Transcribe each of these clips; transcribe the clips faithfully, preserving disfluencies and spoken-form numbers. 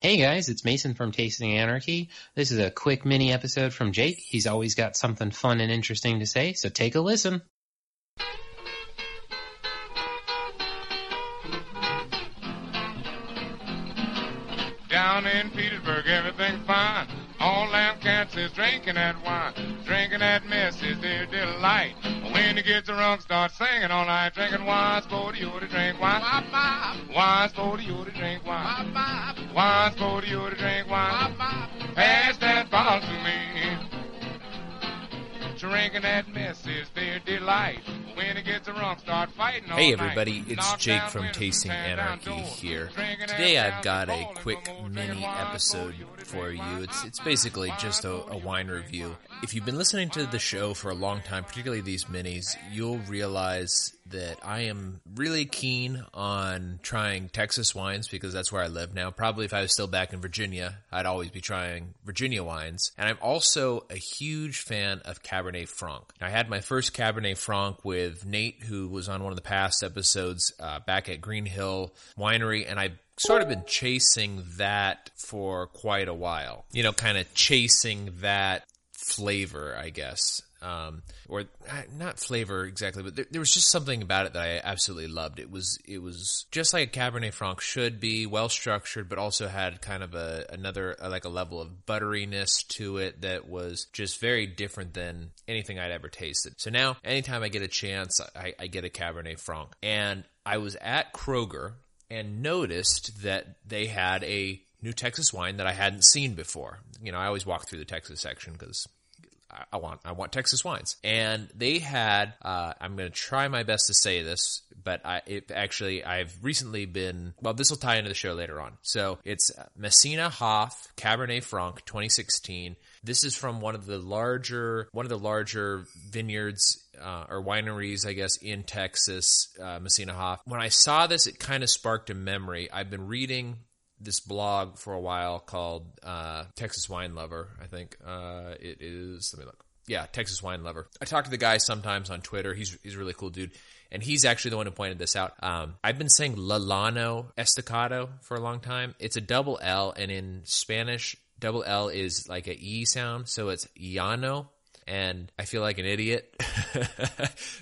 Hey guys, it's Mason from Tasting Anarchy. This is a quick mini episode from Jake. He's always got something fun and interesting to say, so take a listen. Down in Petersburg, everything's fine. All them cats is drinking that wine. Drinking that mess is their delight. When the kids are drunk, start singing all night. Drinking wine's for you to drink wine. Wine's for you to drink wine. Wine's for you to drink wine. Pass that bottle to me. Drinking that mess is their delight. When it gets drunk, start fighting all night. Hey everybody, it's Jake from Tasting Anarchy here. Today I've got a quick mini episode for you. It's it's basically just a, a wine review. If you've been listening to the show for a long time, particularly these minis, you'll realize that I am really keen on trying Texas wines because that's where I live now. Probably if I was still back in Virginia, I'd always be trying Virginia wines. And I'm also a huge fan of Cabernet Franc. I had my first Cabernet Franc with Nate, who was on one of the past episodes uh, back at Green Hill Winery, and I sort of been chasing that for quite a while. You know, kind of chasing that flavor, I guess. Um, or not flavor exactly, but there, there was just something about it that I absolutely loved. It was, it was just like a Cabernet Franc should be, well structured, but also had kind of a, another, like a level of butteriness to it that was just very different than anything I'd ever tasted. So now anytime I get a chance, I, I get a Cabernet Franc, and I was at Kroger and noticed that they had a new Texas wine that I hadn't seen before. You know, I always walk through the Texas section because I want, I want Texas wines. And they had, uh, I'm going to try my best to say this, but I, it actually, I've recently been, well, this will tie into the show later on. So it's Messina Hof Cabernet Franc twenty sixteen. This is from one of the larger, one of the larger vineyards, uh, or wineries, I guess, in Texas, uh, Messina Hof. When I saw this, it kind of sparked a memory. I've been reading this blog for a while called uh, Texas Wine Lover, I think. Uh, it is, let me look. Yeah, Texas Wine Lover. I talk to the guy sometimes on Twitter. He's he's a really cool dude. And he's actually the one who pointed this out. Um, I've been saying Llano Estacado for a long time. It's a double L, and in Spanish, double L is like a E sound. So it's Llano. And I feel like an idiot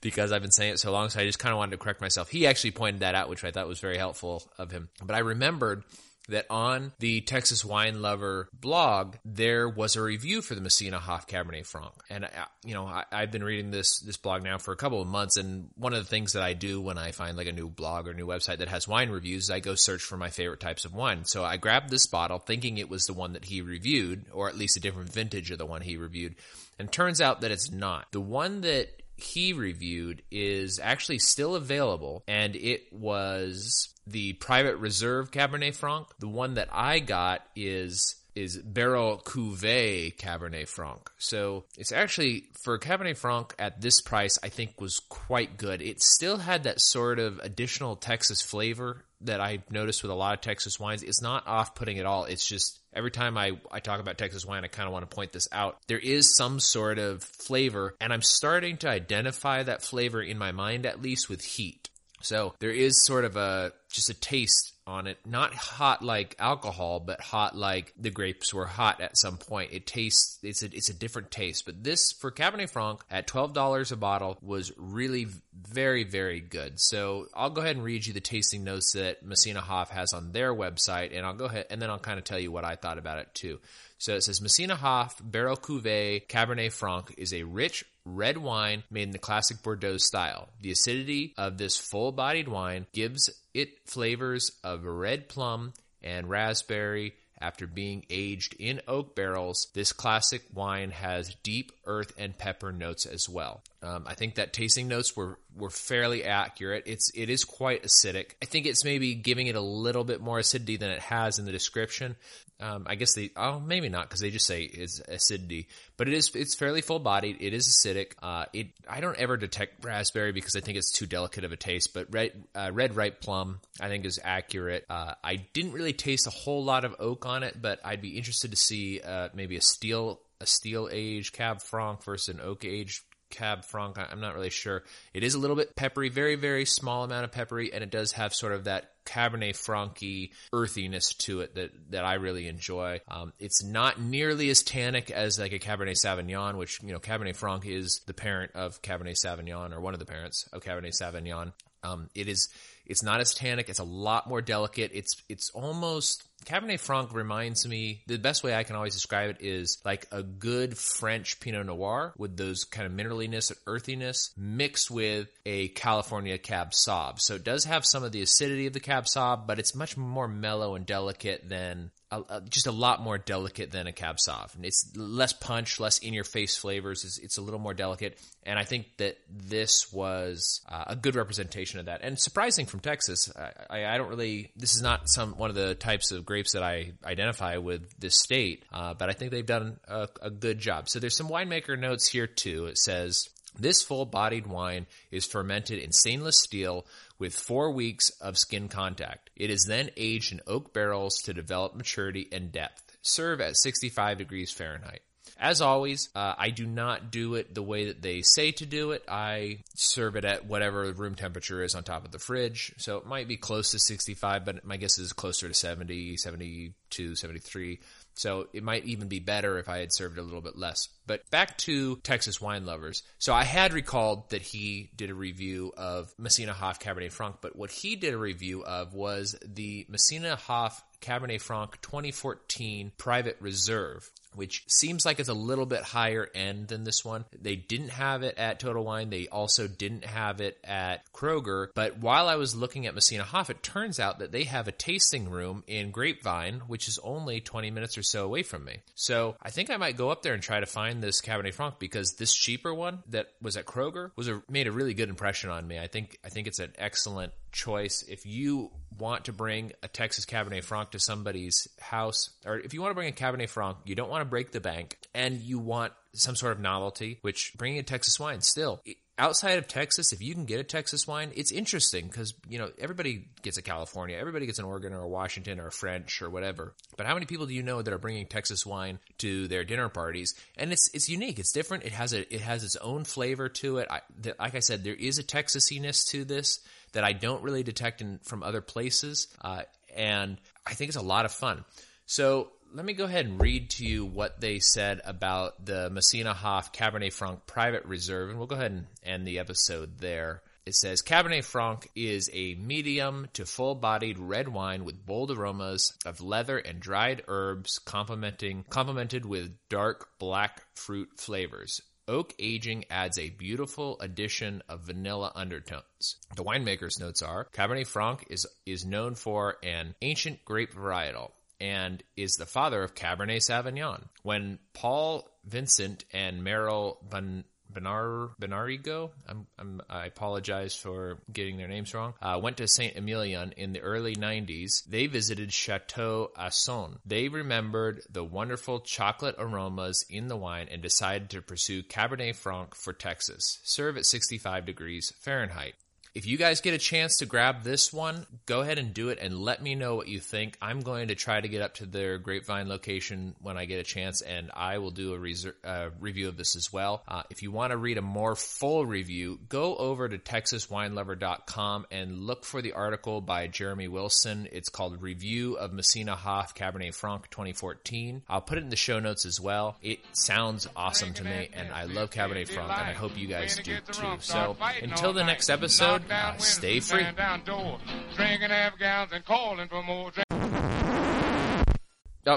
because I've been saying it so long. So I just kind of wanted to correct myself. He actually pointed that out, which I thought was very helpful of him. But I remembered that on the Texas Wine Lover blog, there was a review for the Messina Hof Cabernet Franc. And, I, you know, I, I've been reading this this blog now for a couple of months, and one of the things that I do when I find like a new blog or new website that has wine reviews is I go search for my favorite types of wine. So I grabbed this bottle thinking it was the one that he reviewed, or at least a different vintage of the one he reviewed, and turns out that it's not. The one that he reviewed is actually still available, and it was the Private Reserve Cabernet Franc. The one that I got is is Barrel Cuvée Cabernet Franc. So it's actually, for Cabernet Franc at this price, I think was quite good. It still had that sort of additional Texas flavor that I've noticed with a lot of Texas wines. It's not off-putting at all. It's just every time I, I talk about Texas wine, I kind of want to point this out. There is some sort of flavor, and I'm starting to identify that flavor in my mind, at least with heat. So there is sort of a just a taste on it, not hot like alcohol, but hot like the grapes were hot at some point. It tastes, it's a, it's a different taste. But this, for Cabernet Franc, at twelve dollars a bottle, was really very, very good. So I'll go ahead and read you the tasting notes that Messina Hof has on their website, and I'll go ahead and then I'll kind of tell you what I thought about it too. So it says, Messina Hof Barrel Cuvée Cabernet Franc is a rich red wine made in the classic Bordeaux style. The acidity of this full-bodied wine gives it flavors of red plum and raspberry. After being aged in oak barrels, this classic wine has deep earth and pepper notes as well. Um, I think that tasting notes were, were fairly accurate. It's, it is quite acidic. I think it's maybe giving it a little bit more acidity than it has in the description. Um, I guess they, oh, maybe not, because they just say it's acidity, but it is, it's fairly full bodied. It is acidic. Uh, it, I don't ever detect raspberry because I think it's too delicate of a taste, but red, uh, red ripe plum, I think is accurate. Uh, I didn't really taste a whole lot of oak on it, but I'd be interested to see, uh, maybe a steel, a steel aged Cab Franc versus an oak aged Cab Franc. I'm not really sure. It is a little bit peppery, very, very small amount of peppery, and it does have sort of that Cabernet Franc-y earthiness to it that, that I really enjoy. Um, it's not nearly as tannic as like a Cabernet Sauvignon, which, you know, Cabernet Franc is the parent of Cabernet Sauvignon, or one of the parents of Cabernet Sauvignon. Um, it is, it's not as tannic. It's a lot more delicate. It's, it's almost, Cabernet Franc reminds me, the best way I can always describe it is like a good French Pinot Noir with those kind of mineraliness and earthiness mixed with a California Cab Sauv. So it does have some of the acidity of the Cab Sauv, but it's much more mellow and delicate than, uh, just a lot more delicate than a Cab Sauv. It's less punch, less in-your-face flavors. It's, it's a little more delicate. And I think that this was uh, a good representation of that. And surprising from Texas, I, I, I don't really, this is not some one of the types of grapes that I identify with this state, uh, but I think they've done a, a good job. So there's some winemaker notes here too. It says, this full-bodied wine is fermented in stainless steel with four weeks of skin contact. It is then aged in oak barrels to develop maturity and depth. Serve at sixty-five degrees Fahrenheit. As always, uh, I do not do it the way that they say to do it. I serve it at whatever room temperature is on top of the fridge. So it might be close to sixty-five, but my guess is closer to seventy, seventy-two, seventy-three. So it might even be better if I had served a little bit less. But back to Texas Wine Lovers. So I had recalled that he did a review of Messina Hof Cabernet Franc, but what he did a review of was the Messina Hof Cabernet Franc twenty fourteen Private Reserve, which seems like it's a little bit higher end than this one. They didn't have it at Total Wine. They also didn't have it at Kroger. But while I was looking at Messina Hof, it turns out that they have a tasting room in Grapevine, which is only twenty minutes or so away from me. So I think I might go up there and try to find this Cabernet Franc, because this cheaper one that was at Kroger was a, made a really good impression on me. I think I think it's an excellent choice. If you want to bring a Texas Cabernet Franc to somebody's house, or if you want to bring a Cabernet Franc, you don't want to break the bank, and you want some sort of novelty, which bringing a Texas wine still, outside of Texas, if you can get a Texas wine, it's interesting because, you know, everybody gets a California, everybody gets an Oregon or a Washington or a French or whatever. But how many people do you know that are bringing Texas wine to their dinner parties? And it's, it's unique. It's different. It has a, it has its own flavor to it. I, the, like I said, there is a Texasiness to this that I don't really detect in, from other places. Uh, and I think it's a lot of fun. So let me go ahead and read to you what they said about the Messina Hof Cabernet Franc Private Reserve, and we'll go ahead and end the episode there. It says, Cabernet Franc is a medium to full-bodied red wine with bold aromas of leather and dried herbs, complementing, complemented with dark black fruit flavors. Oak aging adds a beautiful addition of vanilla undertones. The winemaker's notes are, Cabernet Franc is, is known for an ancient grape varietal, and is the father of Cabernet Sauvignon. When Paul Vincent and Meryl Ben- Benar- Benarigo, I'm, I'm, I apologize for getting their names wrong, uh, went to Saint-Emilion in the early nineties, they visited Chateau Asson. They remembered the wonderful chocolate aromas in the wine and decided to pursue Cabernet Franc for Texas. Serve at sixty-five degrees Fahrenheit. If you guys get a chance to grab this one, go ahead and do it and let me know what you think. I'm going to try to get up to their Grapevine location when I get a chance, and I will do a reser- uh, review of this as well. Uh, if you want to read a more full review, go over to texas wine lover dot com and look for the article by Jeremy Wilson. It's called Review of Messina Hof Cabernet Franc twenty fourteen. I'll put it in the show notes as well. It sounds awesome to me, and I love Cabernet Franc, and I hope you guys do too. So until the next episode, Uh, stay free. Oh,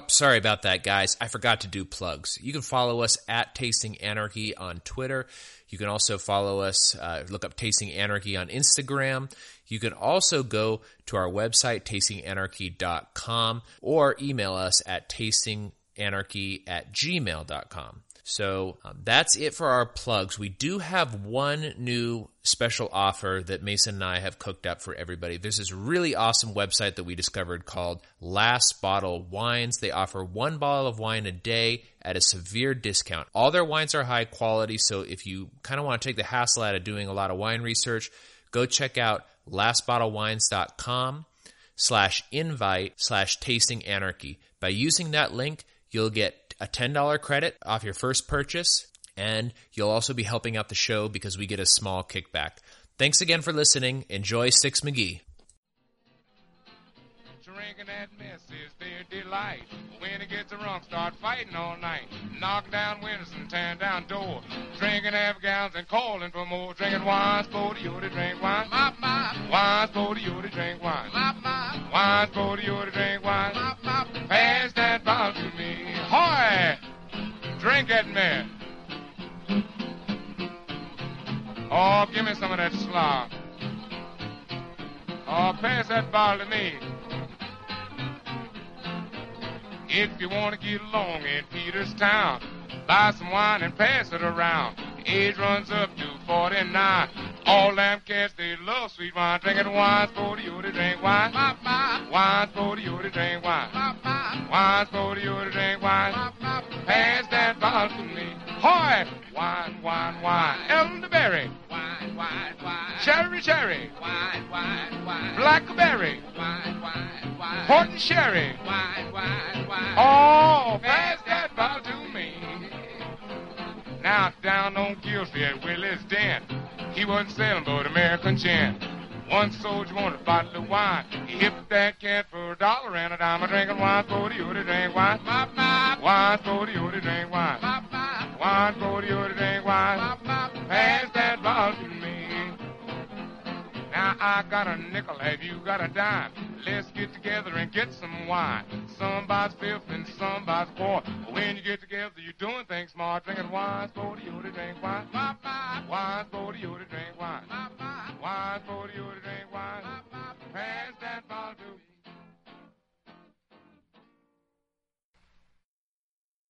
sorry about that, guys. I forgot to do plugs. You can follow us at Tasting Anarchy on Twitter. You can also follow us, uh, look up Tasting Anarchy on Instagram. You can also go to our website, tasting anarchy dot com, or email us at tasting anarchy at gmail dot com. So um, that's it for our plugs. We do have one new special offer that Mason and I have cooked up for everybody. There's this really awesome website that we discovered called Last Bottle Wines. They offer one bottle of wine a day at a severe discount. All their wines are high quality, so if you kind of want to take the hassle out of doing a lot of wine research, go check out lastbottlewines.com slash invite slash tasting anarchy. By using that link, you'll get a ten dollar credit off your first purchase, And you'll also be helping out the show because we get a small kickback. Thanks again for listening. Enjoy Six McGee. Drinking that mess is their delight. When it gets drunk, start fighting all night. Knock down windows and tear down doors. Drinking half gallons and calling for more. Drinking wine's for you to drink wine. My, my. Wine's for you to drink wine. My, my. Wine's for you to drink wine. My, my. Pass that bottle to me. Hoy! Drink that mess. Oh, give me some of that slop. Oh, pass that bottle to me. If you want to get along in Peterstown, buy some wine and pass it around. The age runs up to forty-nine. All them cats, they love sweet wine. Drinking wine's for you to drink wine. My, my. Wine's for you to drink wine. My, my. Wine's for you to drink wine. My, my. Pass that bottle to me. Hoy! Wine, wine, wine. Elderberry. Wine, wine, wine. Cherry, cherry. Wine, wine, wine. Blackberry. Wine, wine, wine. Port and sherry. Wine, wine, wine. Oh, pass that bottle to me. Now down on Gill Street at Willie's Den, he wasn't selling but American gin. One soldier wanted a bottle of wine. He hipped that cat for a dollar and a dime. I'm drinking wine for the you to drink wine. My, my. Wine for the you to drink wine. My, my. Wine for the you to drink wine. My, my. Pass that bottle to me. Now I got a nickel, have you got a dime? Let's get together and get some wine. Somebody's filth and somebody's poor. When you get together, you're doing things smart. Drinking wine for the you to drink wine. My, my. Wine for the you to drink